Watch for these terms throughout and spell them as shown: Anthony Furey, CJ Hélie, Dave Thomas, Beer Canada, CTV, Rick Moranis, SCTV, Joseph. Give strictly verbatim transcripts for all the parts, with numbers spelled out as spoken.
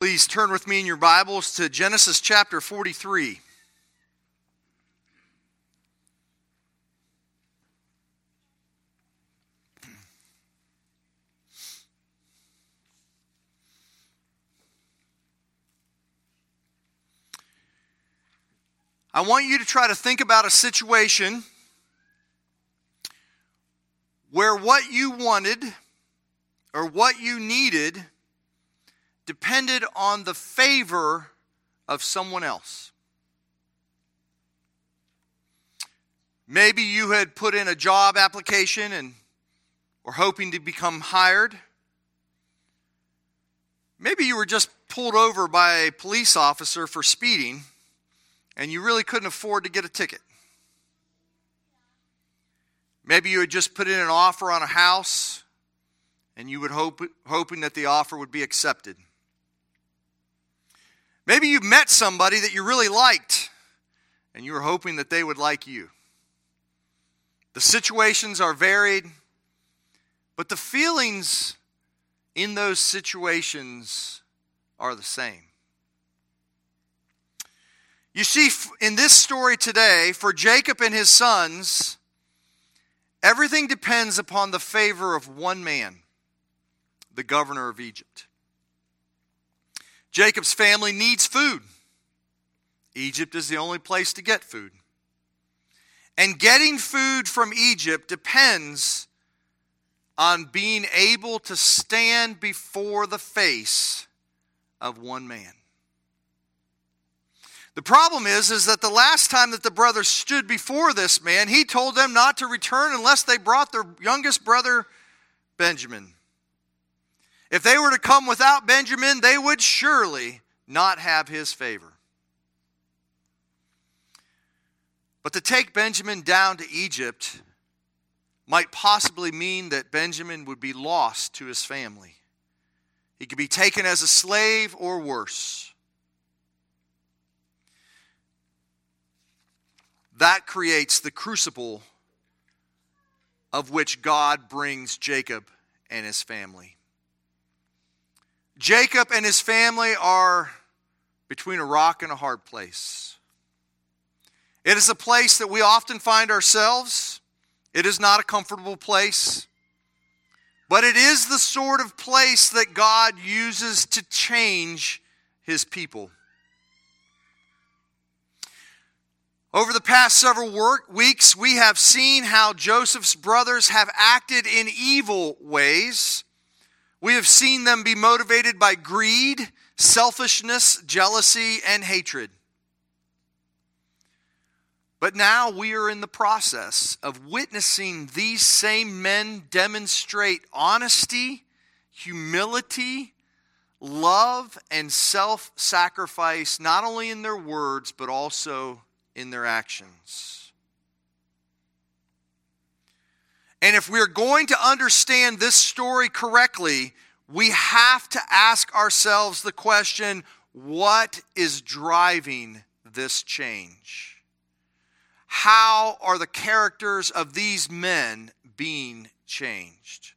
Please turn with me in your Bibles to Genesis chapter forty-three. I want you to try to think about a situation where what you wanted or what you needed depended on the favor of someone else. Maybe you had put in a job application and were hoping to become hired. Maybe you were just pulled over by a police officer for speeding and you really couldn't afford to get a ticket. Maybe you had just put in an offer on a house and you would hope hoping that the offer would be accepted. Maybe you met somebody that you really liked, and you were hoping that they would like you. The situations are varied, but the feelings in those situations are the same. You see, in this story today, for Jacob and his sons, everything depends upon the favor of one man, the governor of Egypt. Jacob's family needs food. Egypt is the only place to get food. And getting food from Egypt depends on being able to stand before the face of one man. The problem is, is that the last time that the brothers stood before this man, he told them not to return unless they brought their youngest brother, Benjamin. If they were to come without Benjamin, they would surely not have his favor. But to take Benjamin down to Egypt might possibly mean that Benjamin would be lost to his family. He could be taken as a slave or worse. That creates the crucible of which God brings Jacob and his family. Jacob and his family are between a rock and a hard place. It is a place that we often find ourselves. It is not a comfortable place, but it is the sort of place that God uses to change his people. Over the past several work weeks, we have seen how Joseph's brothers have acted in evil ways. We have seen them be motivated by greed, selfishness, jealousy, and hatred. But now we are in the process of witnessing these same men demonstrate honesty, humility, love, and self-sacrifice, not only in their words, but also in their actions. And if we're going to understand this story correctly, we have to ask ourselves the question, what is driving this change? How are the characters of these men being changed?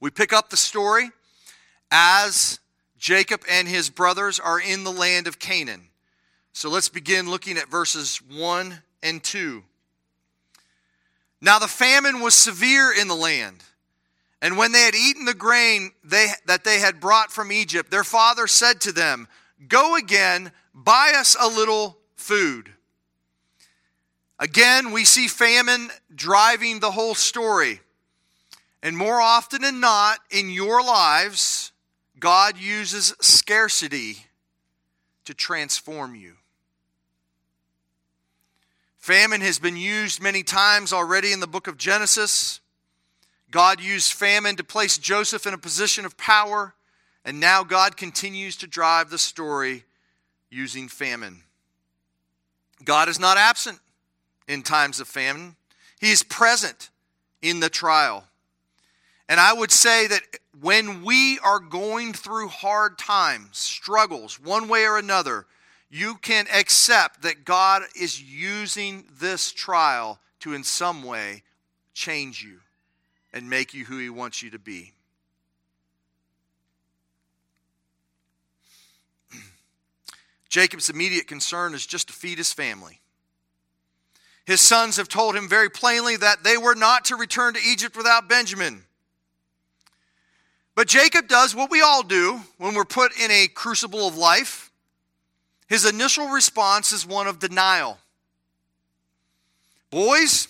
We pick up the story as Jacob and his brothers are in the land of Canaan. So let's begin looking at verses one and two. Now the famine was severe in the land, and when they had eaten the grain they, that they had brought from Egypt, their father said to them, "Go again, buy us a little food." Again, we see famine driving the whole story. And more often than not, in your lives, God uses scarcity to transform you. Famine has been used many times already in the book of Genesis. God used famine to place Joseph in a position of power, and now God continues to drive the story using famine. God is not absent in times of famine. He is present in the trial. And I would say that when we are going through hard times, struggles, one way or another, you can accept that God is using this trial to in some way change you and make you who he wants you to be. Jacob's immediate concern is just to feed his family. His sons have told him very plainly that they were not to return to Egypt without Benjamin. But Jacob does what we all do when we're put in a crucible of life. His initial response is one of denial. Boys,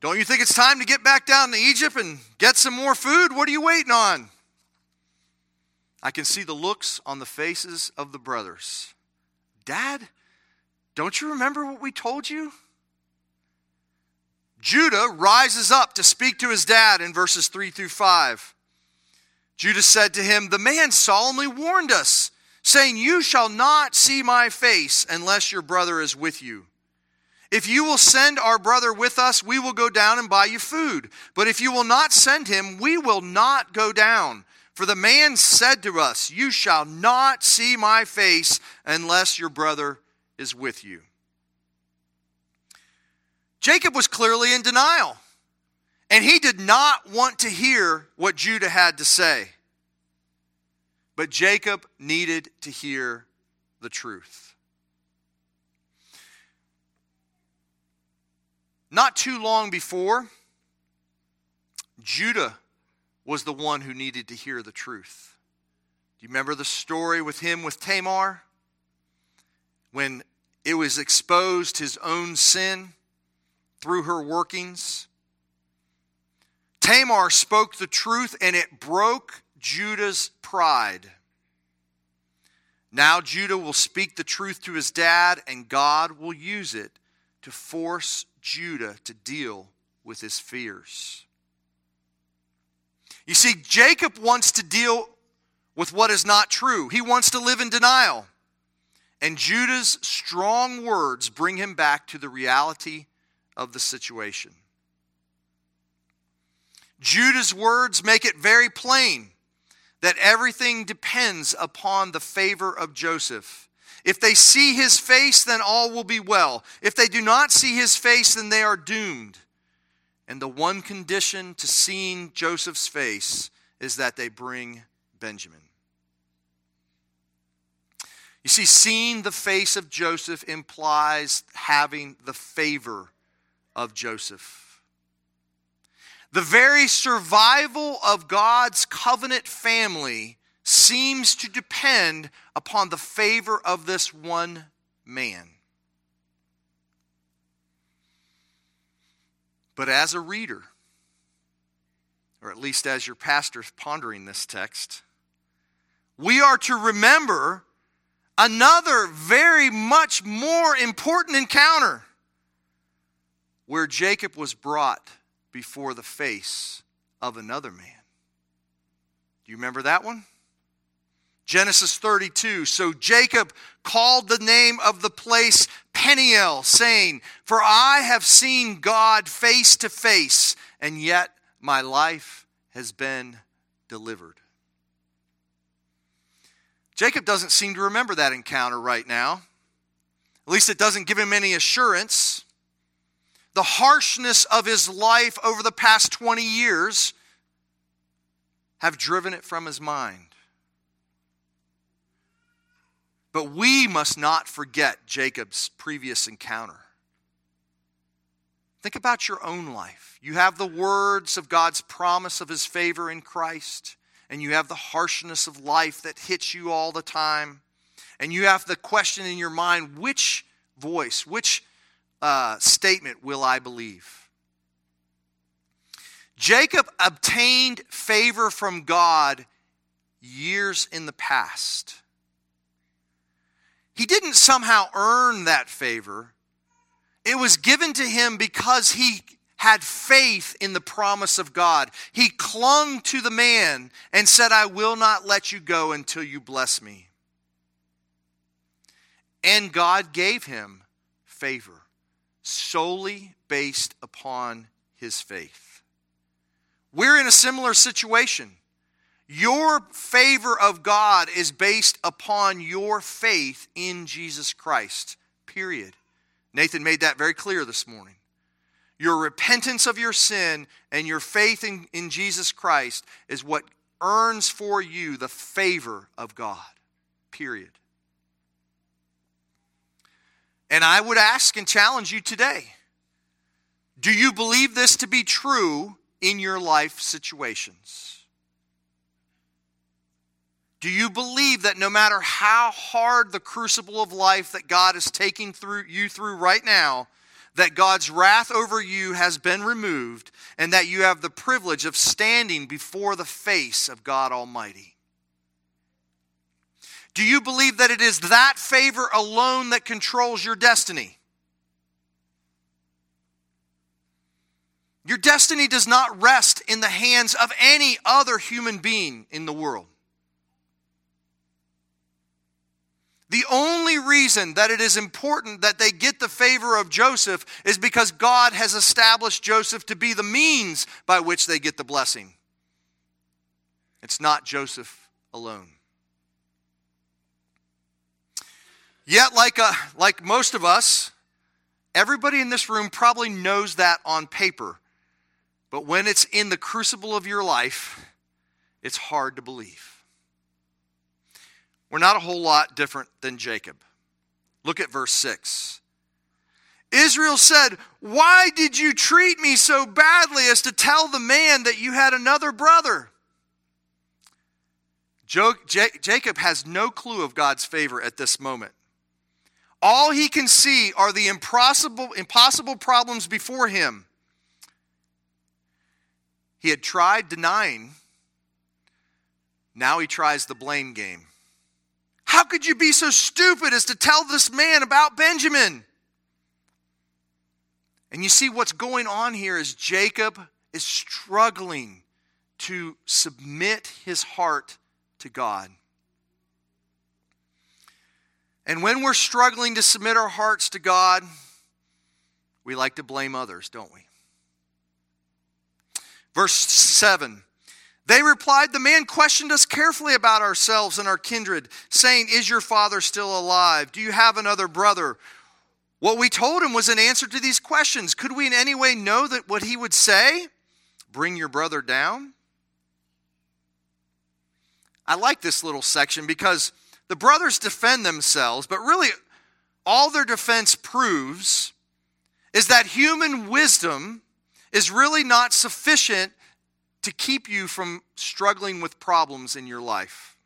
don't you think it's time to get back down to Egypt and get some more food? What are you waiting on? I can see the looks on the faces of the brothers. Dad, don't you remember what we told you? Judah rises up to speak to his dad in verses three through five. Judah said to him, "The man solemnly warned us, saying, 'You shall not see my face unless your brother is with you. If you will send our brother with us, we will go down and buy you food. But if you will not send him, we will not go down. For the man said to us, You shall not see my face unless your brother is with you.'" Jacob was clearly in denial, and he did not want to hear what Judah had to say. But Jacob needed to hear the truth. Not too long before, Judah was the one who needed to hear the truth. Do you remember the story with him with Tamar? When it was exposed his own sin through her workings. Tamar spoke the truth and it broke Judah's pride. Now Judah will speak the truth to his dad, and God will use it to force Judah to deal with his fears. You see, Jacob wants to deal with what is not true. He wants to live in denial. And Judah's strong words bring him back to the reality of the situation. Judah's words make it very plain that everything depends upon the favor of Joseph. If they see his face, then all will be well. If they do not see his face, then they are doomed. And the one condition to seeing Joseph's face is that they bring Benjamin. You see, seeing the face of Joseph implies having the favor of Joseph. The very survival of God's covenant family seems to depend upon the favor of this one man. But as a reader, or at least as your pastor is pondering this text, we are to remember another very much more important encounter where Jacob was brought before the face of another man. Do you remember that one? Genesis thirty-two, so Jacob called the name of the place Peniel, saying, "For I have seen God face to face, and yet my life has been delivered." Jacob doesn't seem to remember that encounter right now. At least it doesn't give him any assurance. The harshness of his life over the past twenty years have driven it from his mind. But we must not forget Jacob's previous encounter. Think about your own life. You have the words of God's promise of his favor in Christ, and you have the harshness of life that hits you all the time, and you have the question in your mind, which voice, which uh, statement will I believe? Jacob obtained favor from God years in the past. He didn't somehow earn that favor. It was given to him because he had faith in the promise of God. He clung to the man and said, "I will not let you go until you bless me." And God gave him favor solely based upon his faith. We're in a similar situation. Your favor of God is based upon your faith in Jesus Christ, period. Nathan made that very clear this morning. Your repentance of your sin and your faith in, in Jesus Christ is what earns for you the favor of God, period. And I would ask and challenge you today, do you believe this to be true in your life situations? Do you believe that no matter how hard the crucible of life that God is taking through you through right now, that God's wrath over you has been removed and that you have the privilege of standing before the face of God Almighty? Do you believe that it is that favor alone that controls your destiny? Your destiny does not rest in the hands of any other human being in the world. The only reason that it is important that they get the favor of Joseph is because God has established Joseph to be the means by which they get the blessing. It's not Joseph alone. Yet, like, a, like most of us, everybody in this room probably knows that on paper. But when it's in the crucible of your life, it's hard to believe. We're not a whole lot different than Jacob. Look at verse six. Israel said, "Why did you treat me so badly as to tell the man that you had another brother?" Jo- J- Jacob has no clue of God's favor at this moment. All he can see are the impossible, impossible problems before him. He had tried denying. Now he tries the blame game. How could you be so stupid as to tell this man about Benjamin? And you see what's going on here is Jacob is struggling to submit his heart to God. And when we're struggling to submit our hearts to God, we like to blame others, don't we? Verse seven. They replied, "The man questioned us carefully about ourselves and our kindred, saying, 'Is your father still alive? Do you have another brother?' What we told him was an answer to these questions. Could we in any way know that what he would say? 'Bring your brother down'?" I like this little section because the brothers defend themselves, but really all their defense proves is that human wisdom is really not sufficient to keep you from struggling with problems in your life.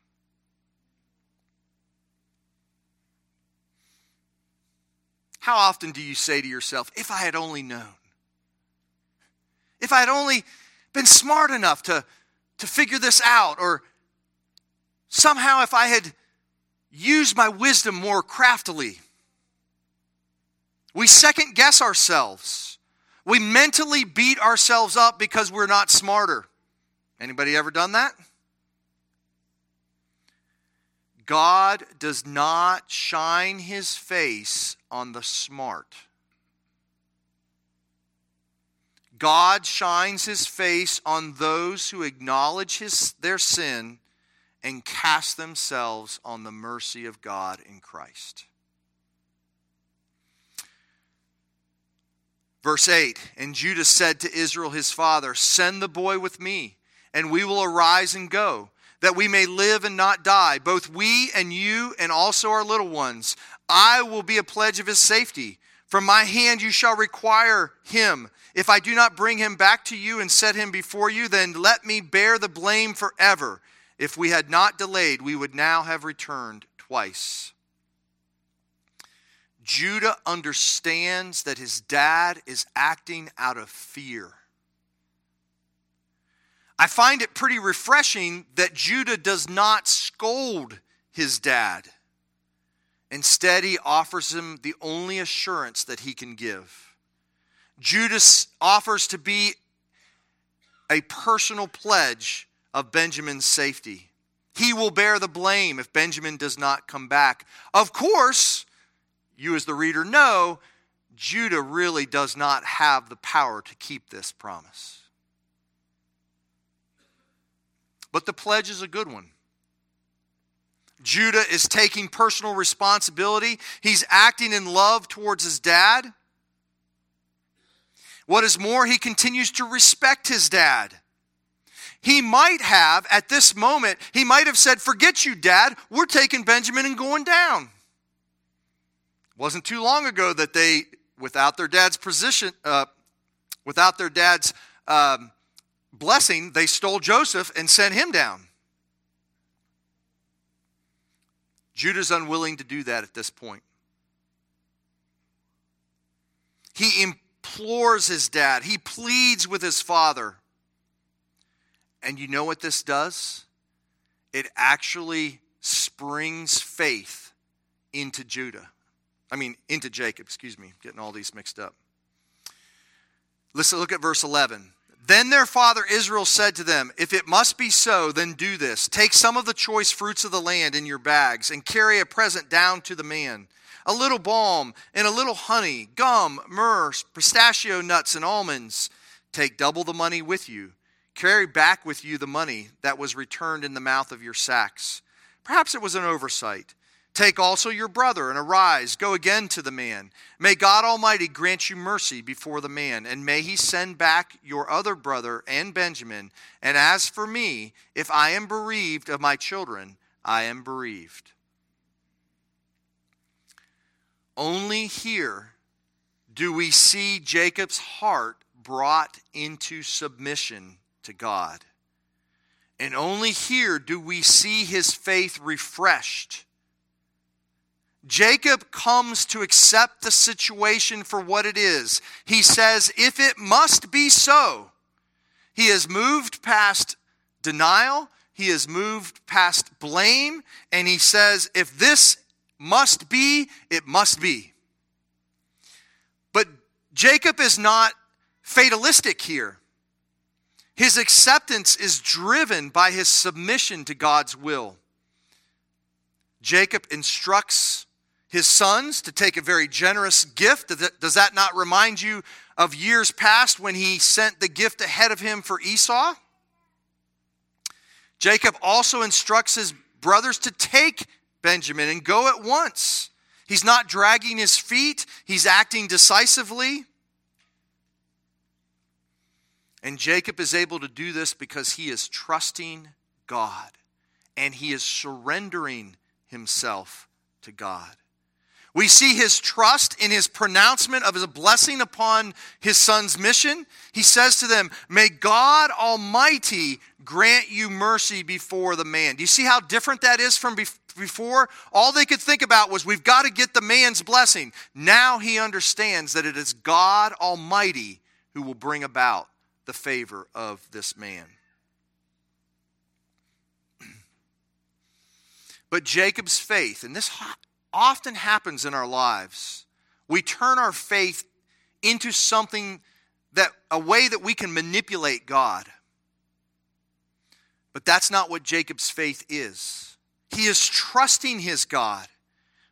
How often do you say to yourself, "If I had only known, if I had only been smart enough to, to figure this out, or somehow if I had use my wisdom more craftily"? We second guess ourselves. We mentally beat ourselves up because we're not smarter. Anybody ever done that? God does not shine his face on the smart. God shines his face on those who acknowledge his, their sin and cast themselves on the mercy of God in Christ. Verse eight, "And Judah said to Israel his father, 'Send the boy with me, and we will arise and go, that we may live and not die, both we and you and also our little ones. I will be a pledge of his safety. From my hand you shall require him. If I do not bring him back to you and set him before you, then let me bear the blame forever. If we had not delayed, we would now have returned twice.'" Judah understands that his dad is acting out of fear. I find it pretty refreshing that Judah does not scold his dad. Instead, he offers him the only assurance that he can give. Judah offers to be a personal pledge of Benjamin's safety. He will bear the blame if Benjamin does not come back. Of course, you as the reader know, Judah really does not have the power to keep this promise. But the pledge is a good one. Judah is taking personal responsibility. He's acting in love towards his dad. What is more, he continues to respect his dad. He might have, at this moment, he might have said, "Forget you, Dad. We're taking Benjamin and going down. wasn't too long ago that they, without their dad's position, uh, without their dad's um, blessing, they stole Joseph and sent him down. Judah's unwilling to do that at this point. He implores his dad. He pleads with his father. And you know what this does? It actually springs faith into Judah. I mean, into Jacob, excuse me. Getting all these mixed up. Let's look at verse eleven. Then their father Israel said to them, if it must be so, then do this. Take some of the choice fruits of the land in your bags and carry a present down to the man. A little balm and a little honey, gum, myrrh, pistachio nuts, and almonds. Take double the money with you. Carry back with you the money that was returned in the mouth of your sacks. Perhaps it was an oversight. Take also your brother and arise, go again to the man. May God Almighty grant you mercy before the man, and may he send back your other brother and Benjamin. And as for me, if I am bereaved of my children, I am bereaved. Only here do we see Jacob's heart brought into submission to God. And only here do we see his faith refreshed. Jacob comes to accept the situation for what it is. He says, if it must be so. He has moved past denial. He has moved past blame. And he says, if this must be, it must be. But Jacob is not fatalistic here. His acceptance is driven by his submission to God's will. Jacob instructs his sons to take a very generous gift. Does that not remind you of years past when he sent the gift ahead of him for Esau? Jacob also instructs his brothers to take Benjamin and go at once. He's not dragging his feet. He's acting decisively. And Jacob is able to do this because he is trusting God and he is surrendering himself to God. We see his trust in his pronouncement of his blessing upon his son's mission. He says to them, may God Almighty grant you mercy before the man. Do you see how different that is from before? All they could think about was, we've got to get the man's blessing. Now he understands that it is God Almighty who will bring about the favor of this man. But Jacob's faith, and this often happens in our lives, we turn our faith into something that, a way that we can manipulate God. But that's not what Jacob's faith is. He is trusting his God,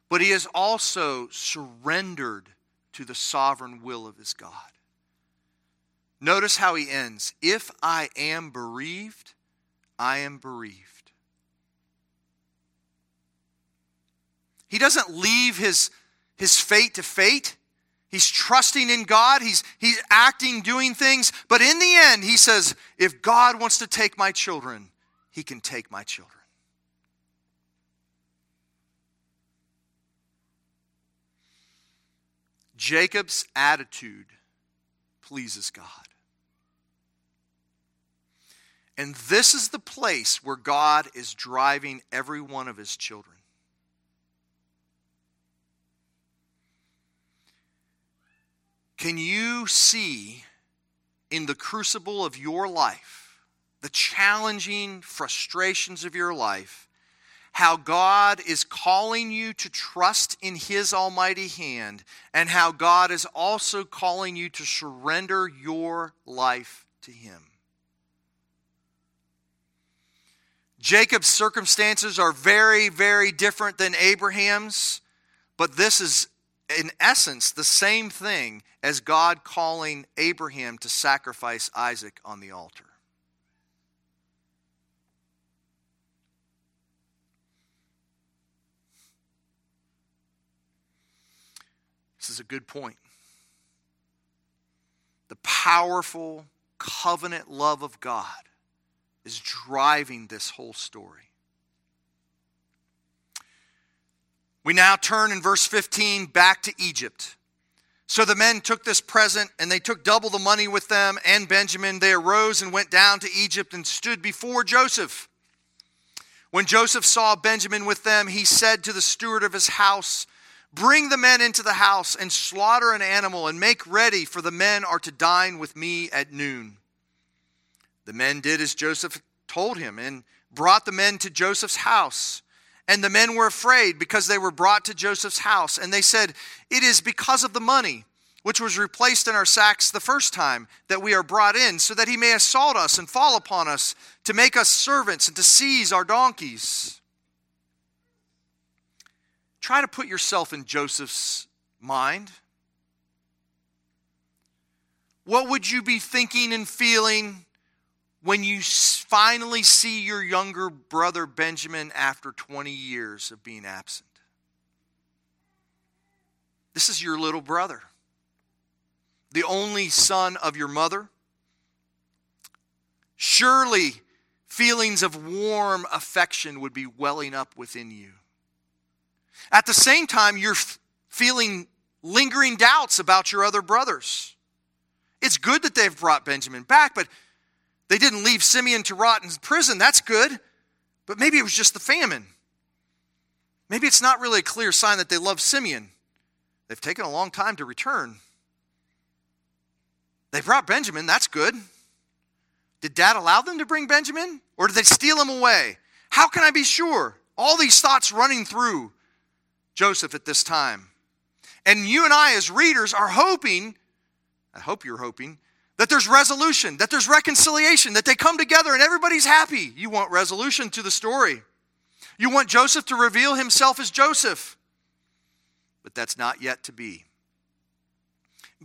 but he is also surrendered to the sovereign will of his God. Notice how he ends. If I am bereaved, I am bereaved. He doesn't leave his, his fate to fate. He's trusting in God. He's, he's acting, doing things. But in the end, he says, if God wants to take my children, he can take my children. Jacob's attitude pleases God. And this is the place where God is driving every one of his children. Can you see in the crucible of your life, the challenging frustrations of your life, how God is calling you to trust in his almighty hand, and how God is also calling you to surrender your life to him? Jacob's circumstances are very, very different than Abraham's, but this is, in essence, the same thing as God calling Abraham to sacrifice Isaac on the altar. This is a good point. The powerful covenant love of God is driving this whole story. We now turn in verse fifteen back to Egypt. So the men took this present, and they took double the money with them and Benjamin. They arose and went down to Egypt and stood before Joseph. When Joseph saw Benjamin with them, he said to the steward of his house, "Bring the men into the house and slaughter an animal and make ready, for the men are to dine with me at noon." The men did as Joseph told him and brought the men to Joseph's house. And the men were afraid because they were brought to Joseph's house. And they said, "It is because of the money which was replaced in our sacks the first time that we are brought in, so that he may assault us and fall upon us, to make us servants and to seize our donkeys." Try to put yourself in Joseph's mind. What would you be thinking and feeling when you finally see your younger brother Benjamin after twenty years of being absent? This is your little brother, the only son of your mother. Surely feelings of warm affection would be welling up within you. At the same time, you're feeling lingering doubts about your other brothers. It's good that they've brought Benjamin back, but they didn't leave Simeon to rot in prison. That's good. But maybe it was just the famine. Maybe it's not really a clear sign that they love Simeon. They've taken a long time to return. They brought Benjamin. That's good. Did Dad allow them to bring Benjamin? Or did they steal him away? How can I be sure? All these thoughts running through Joseph at this time. And you and I as readers are hoping, I hope you're hoping, that there's resolution, that there's reconciliation, that they come together and everybody's happy. You want resolution to the story. You want Joseph to reveal himself as Joseph. But that's not yet to be.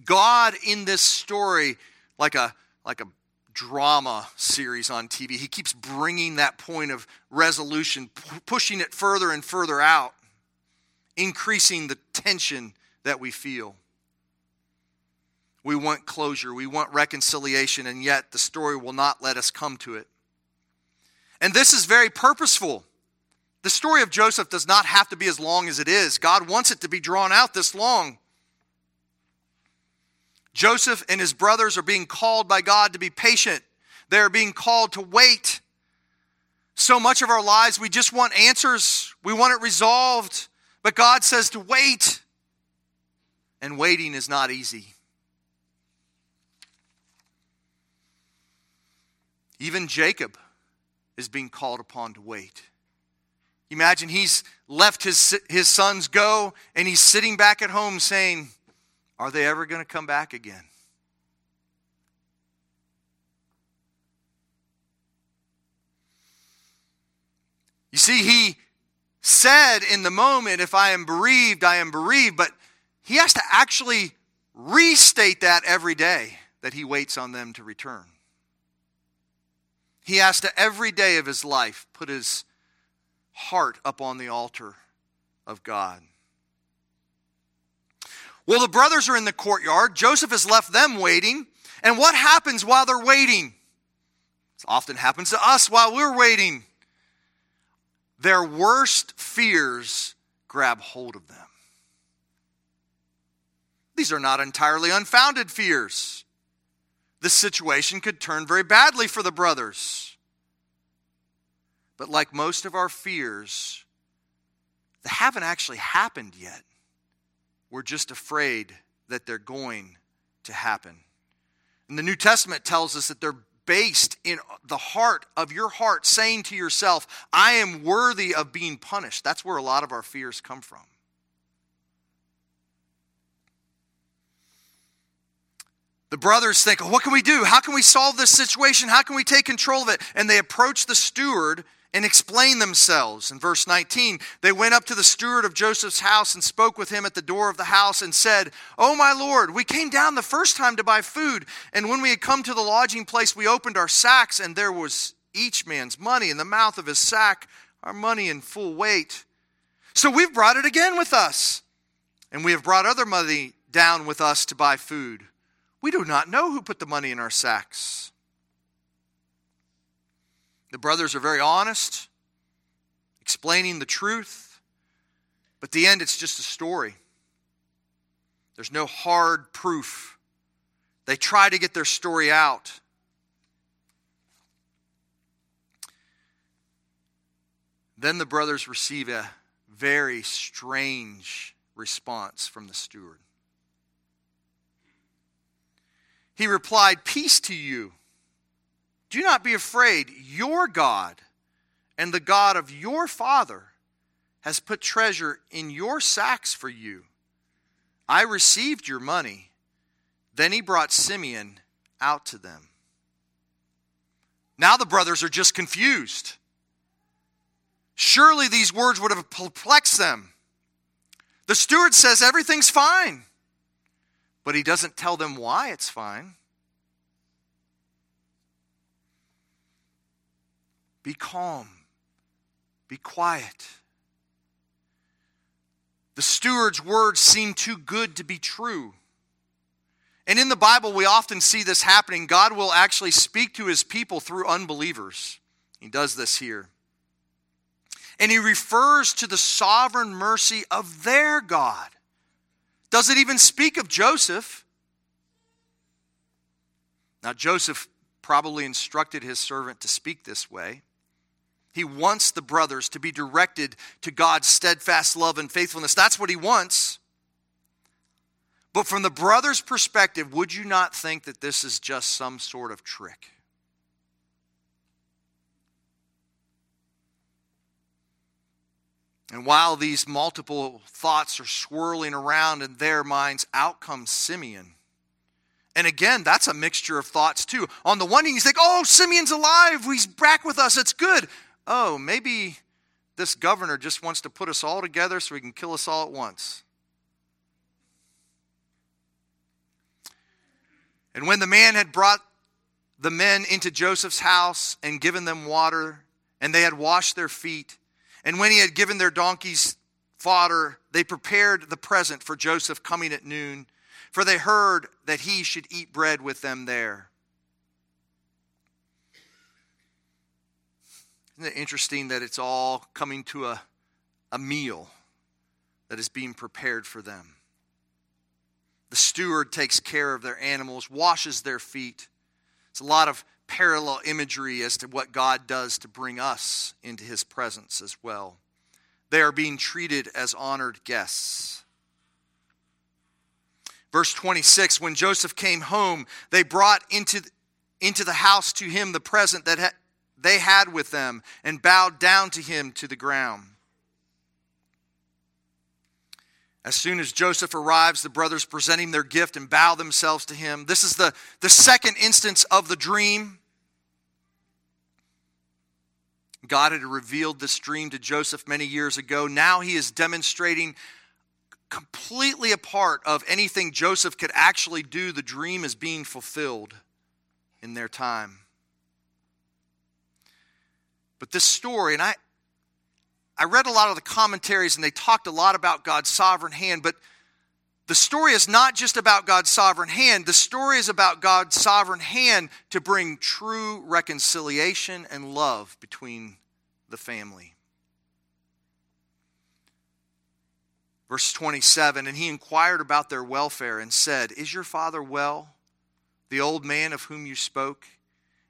God in this story, like a, like a drama series on T V, he keeps bringing that point of resolution, p- pushing it further and further out, increasing the tension that we feel. We want closure. We want reconciliation, and yet the story will not let us come to it. And this is very purposeful. The story of Joseph does not have to be as long as it is. God wants it to be drawn out this long. Joseph and his brothers are being called by God to be patient. They are being called to wait. So much of our lives, we just want answers. We want it resolved. But God says to wait. And waiting is not easy. Even Jacob is being called upon to wait. Imagine he's left his, his sons go, and he's sitting back at home saying, "Are they ever going to come back again?" You see, he said in the moment, "If I am bereaved, I am bereaved," but he has to actually restate that every day, that he waits on them to return. He has to, every day of his life, put his heart up on the altar of God. Well, the brothers are in the courtyard. Joseph has left them waiting. And what happens while they're waiting? It often happens to us while we're waiting. Their worst fears grab hold of them. These are not entirely unfounded fears. The situation could turn very badly for the brothers. But like most of our fears, they haven't actually happened yet. We're just afraid that they're going to happen. And the New Testament tells us that they're based in the heart of your heart, saying to yourself, "I am worthy of being punished." That's where a lot of our fears come from. The brothers think, what can we do? How can we solve this situation? How can we take control of it? And they approach the steward and explain themselves. In verse nineteen, they went up to the steward of Joseph's house and spoke with him at the door of the house and said, "Oh, my lord, we came down the first time to buy food. And when we had come to the lodging place, we opened our sacks, and there was each man's money in the mouth of his sack, our money in full weight. So we've brought it again with us. And we have brought other money down with us to buy food. We do not know who put the money in our sacks." The brothers are very honest, explaining the truth. But at the end, it's just a story. There's no hard proof. They try to get their story out. Then the brothers receive a very strange response from the steward. He replied, "Peace to you. Do not be afraid. Your God and the God of your father has put treasure in your sacks for you. I received your money." Then he brought Simeon out to them. Now the brothers are just confused. Surely these words would have perplexed them. The steward says everything's fine, but he doesn't tell them why it's fine. Be calm. Be quiet. The steward's words seem too good to be true. And in the Bible, we often see this happening. God will actually speak to his people through unbelievers. He does this here. And he refers to the sovereign mercy of their God. Doesn't even speak of Joseph. Now, Joseph probably instructed his servant to speak this way. He wants the brothers to be directed to God's steadfast love and faithfulness. That's what he wants. But from the brothers' perspective, would you not think that this is just some sort of trick? And while these multiple thoughts are swirling around in their minds, out comes Simeon. And again, that's a mixture of thoughts too. On the one hand, you think, oh, Simeon's alive. He's back with us. It's good. Oh, maybe this governor just wants to put us all together so he can kill us all at once. And when the man had brought the men into Joseph's house and given them water, and they had washed their feet, and when he had given their donkeys fodder, they prepared the present for Joseph coming at noon, for they heard that he should eat bread with them there. Isn't it interesting that it's all coming to a, a meal that is being prepared for them? The steward takes care of their animals, washes their feet. It's a lot of parallel imagery as to what God does to bring us into his presence as well. They are being treated as honored guests. Verse twenty-six, when Joseph came home, they brought into, into the house to him the present that ha- they had with them and bowed down to him to the ground. As soon as Joseph arrives, the brothers present him their gift and bow themselves to him. This is the, the second instance of the dream. God had revealed this dream to Joseph many years ago. Now he is demonstrating completely a part of anything Joseph could actually do. The dream is being fulfilled in their time. But this story, and I... I read a lot of the commentaries and they talked a lot about God's sovereign hand, but the story is not just about God's sovereign hand. The story is about God's sovereign hand to bring true reconciliation and love between the family. Verse twenty-seven, and he inquired about their welfare and said, "Is your father well, the old man of whom you spoke?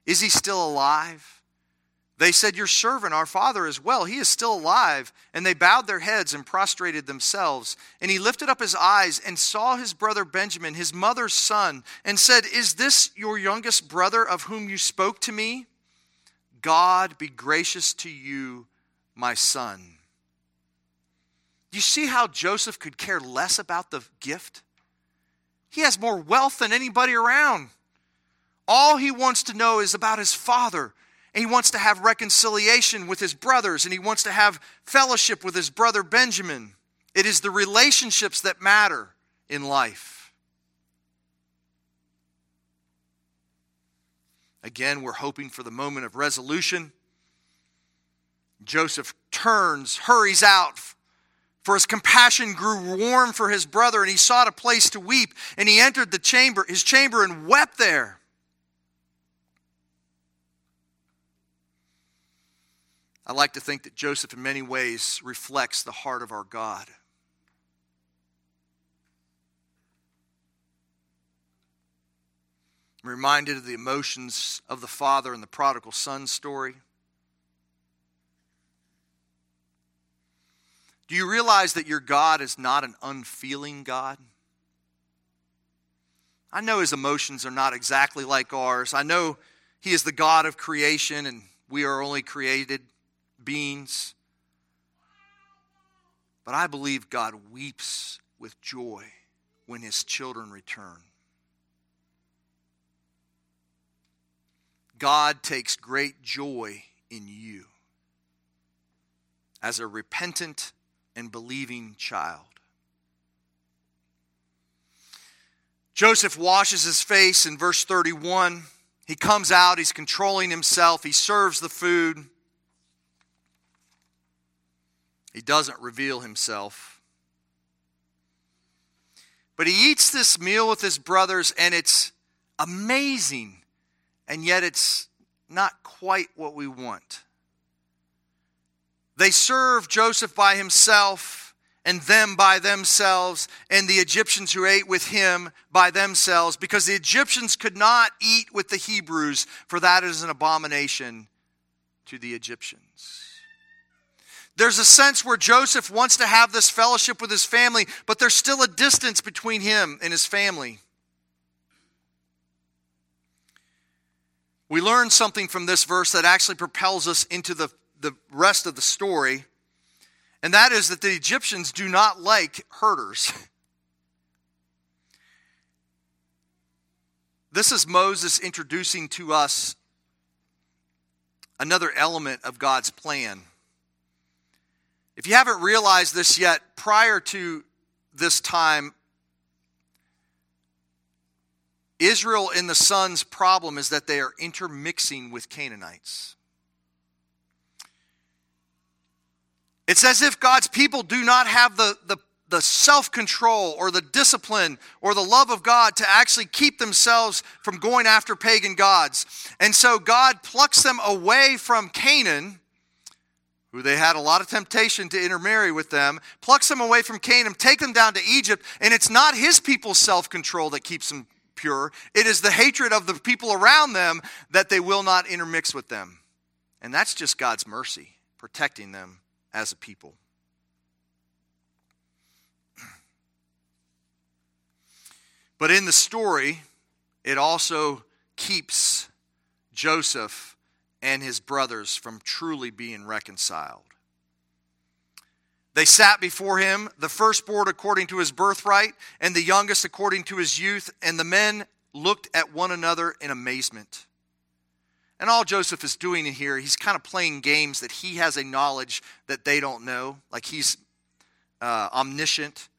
Is he still alive?" They said, "Your servant, our father, is well. He is still alive." And they bowed their heads and prostrated themselves. And he lifted up his eyes and saw his brother Benjamin, his mother's son, and said, "Is this your youngest brother of whom you spoke to me? God be gracious to you, my son." You see how Joseph could care less about the gift? He has more wealth than anybody around. All he wants to know is about his father. And he wants to have reconciliation with his brothers, and he wants to have fellowship with his brother Benjamin. It is the relationships that matter in life. Again, we're hoping for the moment of resolution. Joseph turns, hurries out, for his compassion grew warm for his brother, and he sought a place to weep, and he entered the chamber, his chamber, and wept there. I like to think that Joseph in many ways reflects the heart of our God. I'm reminded of the emotions of the father in the prodigal son story. Do you realize that your God is not an unfeeling God? I know his emotions are not exactly like ours. I know he is the God of creation and we are only created beings. But I believe God weeps with joy when his children return. God takes great joy in you as a repentant and believing child. Joseph washes his face in verse thirty-one. He comes out, he's controlling himself, he serves the food. He doesn't reveal himself. But he eats this meal with his brothers, and it's amazing. And yet it's not quite what we want. They serve Joseph by himself and them by themselves and the Egyptians who ate with him by themselves, because the Egyptians could not eat with the Hebrews, for that is an abomination to the Egyptians. There's a sense where Joseph wants to have this fellowship with his family, but there's still a distance between him and his family. We learn something from this verse that actually propels us into the, the rest of the story, and that is that the Egyptians do not like herders. This is Moses introducing to us another element of God's plan. If you haven't realized this yet, prior to this time, Israel and the sons' problem is that they are intermixing with Canaanites. It's as if God's people do not have the, the, the self-control or the discipline or the love of God to actually keep themselves from going after pagan gods. And so God plucks them away from Canaan, who they had a lot of temptation to intermarry with them, plucks them away from Canaan, take them down to Egypt, and it's not his people's self-control that keeps them pure. It is the hatred of the people around them that they will not intermix with them. And that's just God's mercy, protecting them as a people. But in the story, it also keeps Joseph and his brothers from truly being reconciled. They sat before him, the firstborn according to his birthright, and the youngest according to his youth, and the men looked at one another in amazement. And all Joseph is doing here, he's kind of playing games that he has a knowledge that they don't know, like he's uh, omniscient.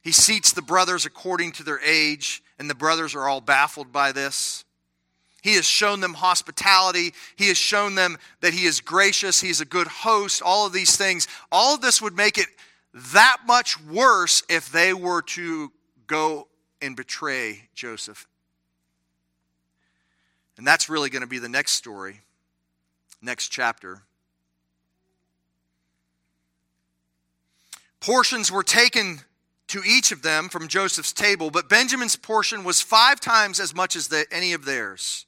He seats the brothers according to their age, and the brothers are all baffled by this. He has shown them hospitality. He has shown them that he is gracious. He's a good host. All of these things. All of this would make it that much worse if they were to go and betray Joseph. And that's really going to be the next story, next chapter. Portions were taken to each of them from Joseph's table, but Benjamin's portion was five times as much as the, any of theirs.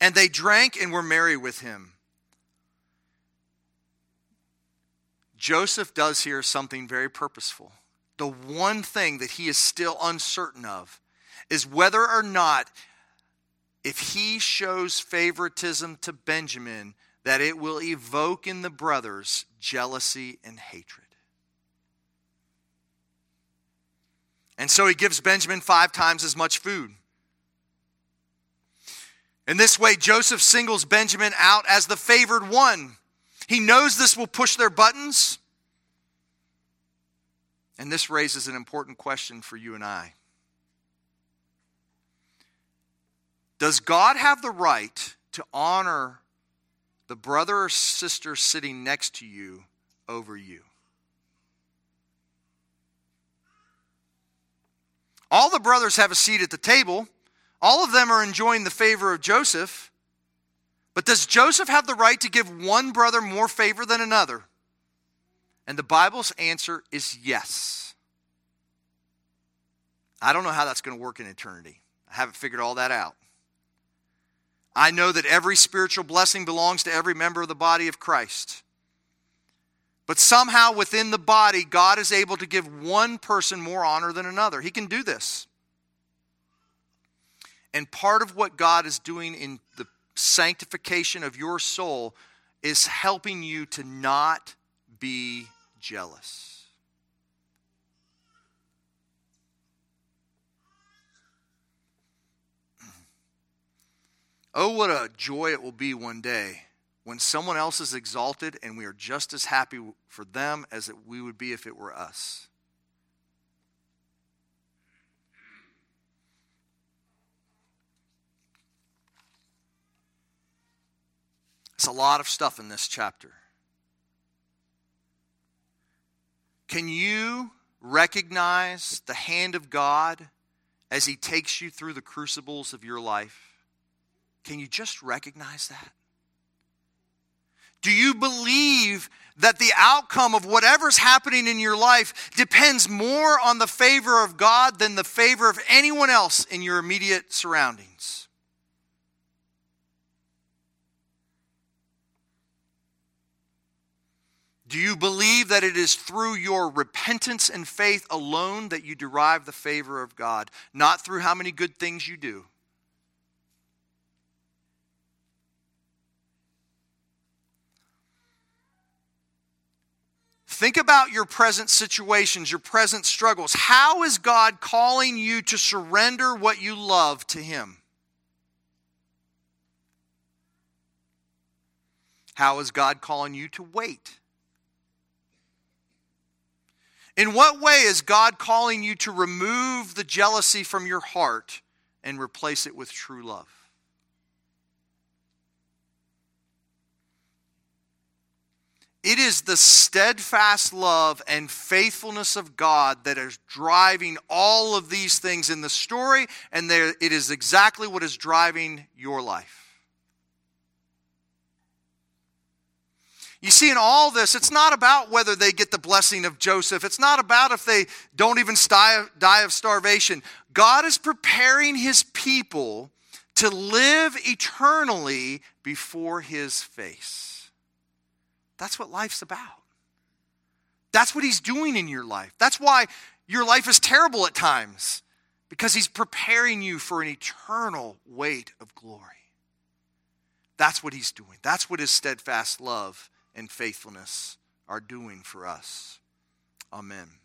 And they drank and were merry with him. Joseph does here something very purposeful. The one thing that he is still uncertain of is whether or not, if he shows favoritism to Benjamin, that it will evoke in the brothers jealousy and hatred. And so he gives Benjamin five times as much food. In this way, Joseph singles Benjamin out as the favored one. He knows this will push their buttons. And this raises an important question for you and I. Does God have the right to honor the brother or sister sitting next to you over you? All the brothers have a seat at the table. All of them are enjoying the favor of Joseph. But does Joseph have the right to give one brother more favor than another? And the Bible's answer is yes. I don't know how that's going to work in eternity. I haven't figured all that out. I know that every spiritual blessing belongs to every member of the body of Christ. But somehow within the body, God is able to give one person more honor than another. He can do this. And part of what God is doing in the sanctification of your soul is helping you to not be jealous. Oh, what a joy it will be one day when someone else is exalted and we are just as happy for them as it we would be if it were us. It's a lot of stuff in this chapter. Can you recognize the hand of God as He takes you through the crucibles of your life? Can you just recognize that? Do you believe that the outcome of whatever's happening in your life depends more on the favor of God than the favor of anyone else in your immediate surroundings? Do you believe that it is through your repentance and faith alone that you derive the favor of God, not through how many good things you do? Think about your present situations, your present struggles. How is God calling you to surrender what you love to Him? How is God calling you to wait? In what way is God calling you to remove the jealousy from your heart and replace it with true love? It is the steadfast love and faithfulness of God that is driving all of these things in the story, and there, it is exactly what is driving your life. You see, in all this, it's not about whether they get the blessing of Joseph. It's not about if they don't even die of starvation. God is preparing His people to live eternally before His face. That's what life's about. That's what He's doing in your life. That's why your life is terrible at times, because He's preparing you for an eternal weight of glory. That's what He's doing. That's what His steadfast love and faithfulness are doing for us. Amen.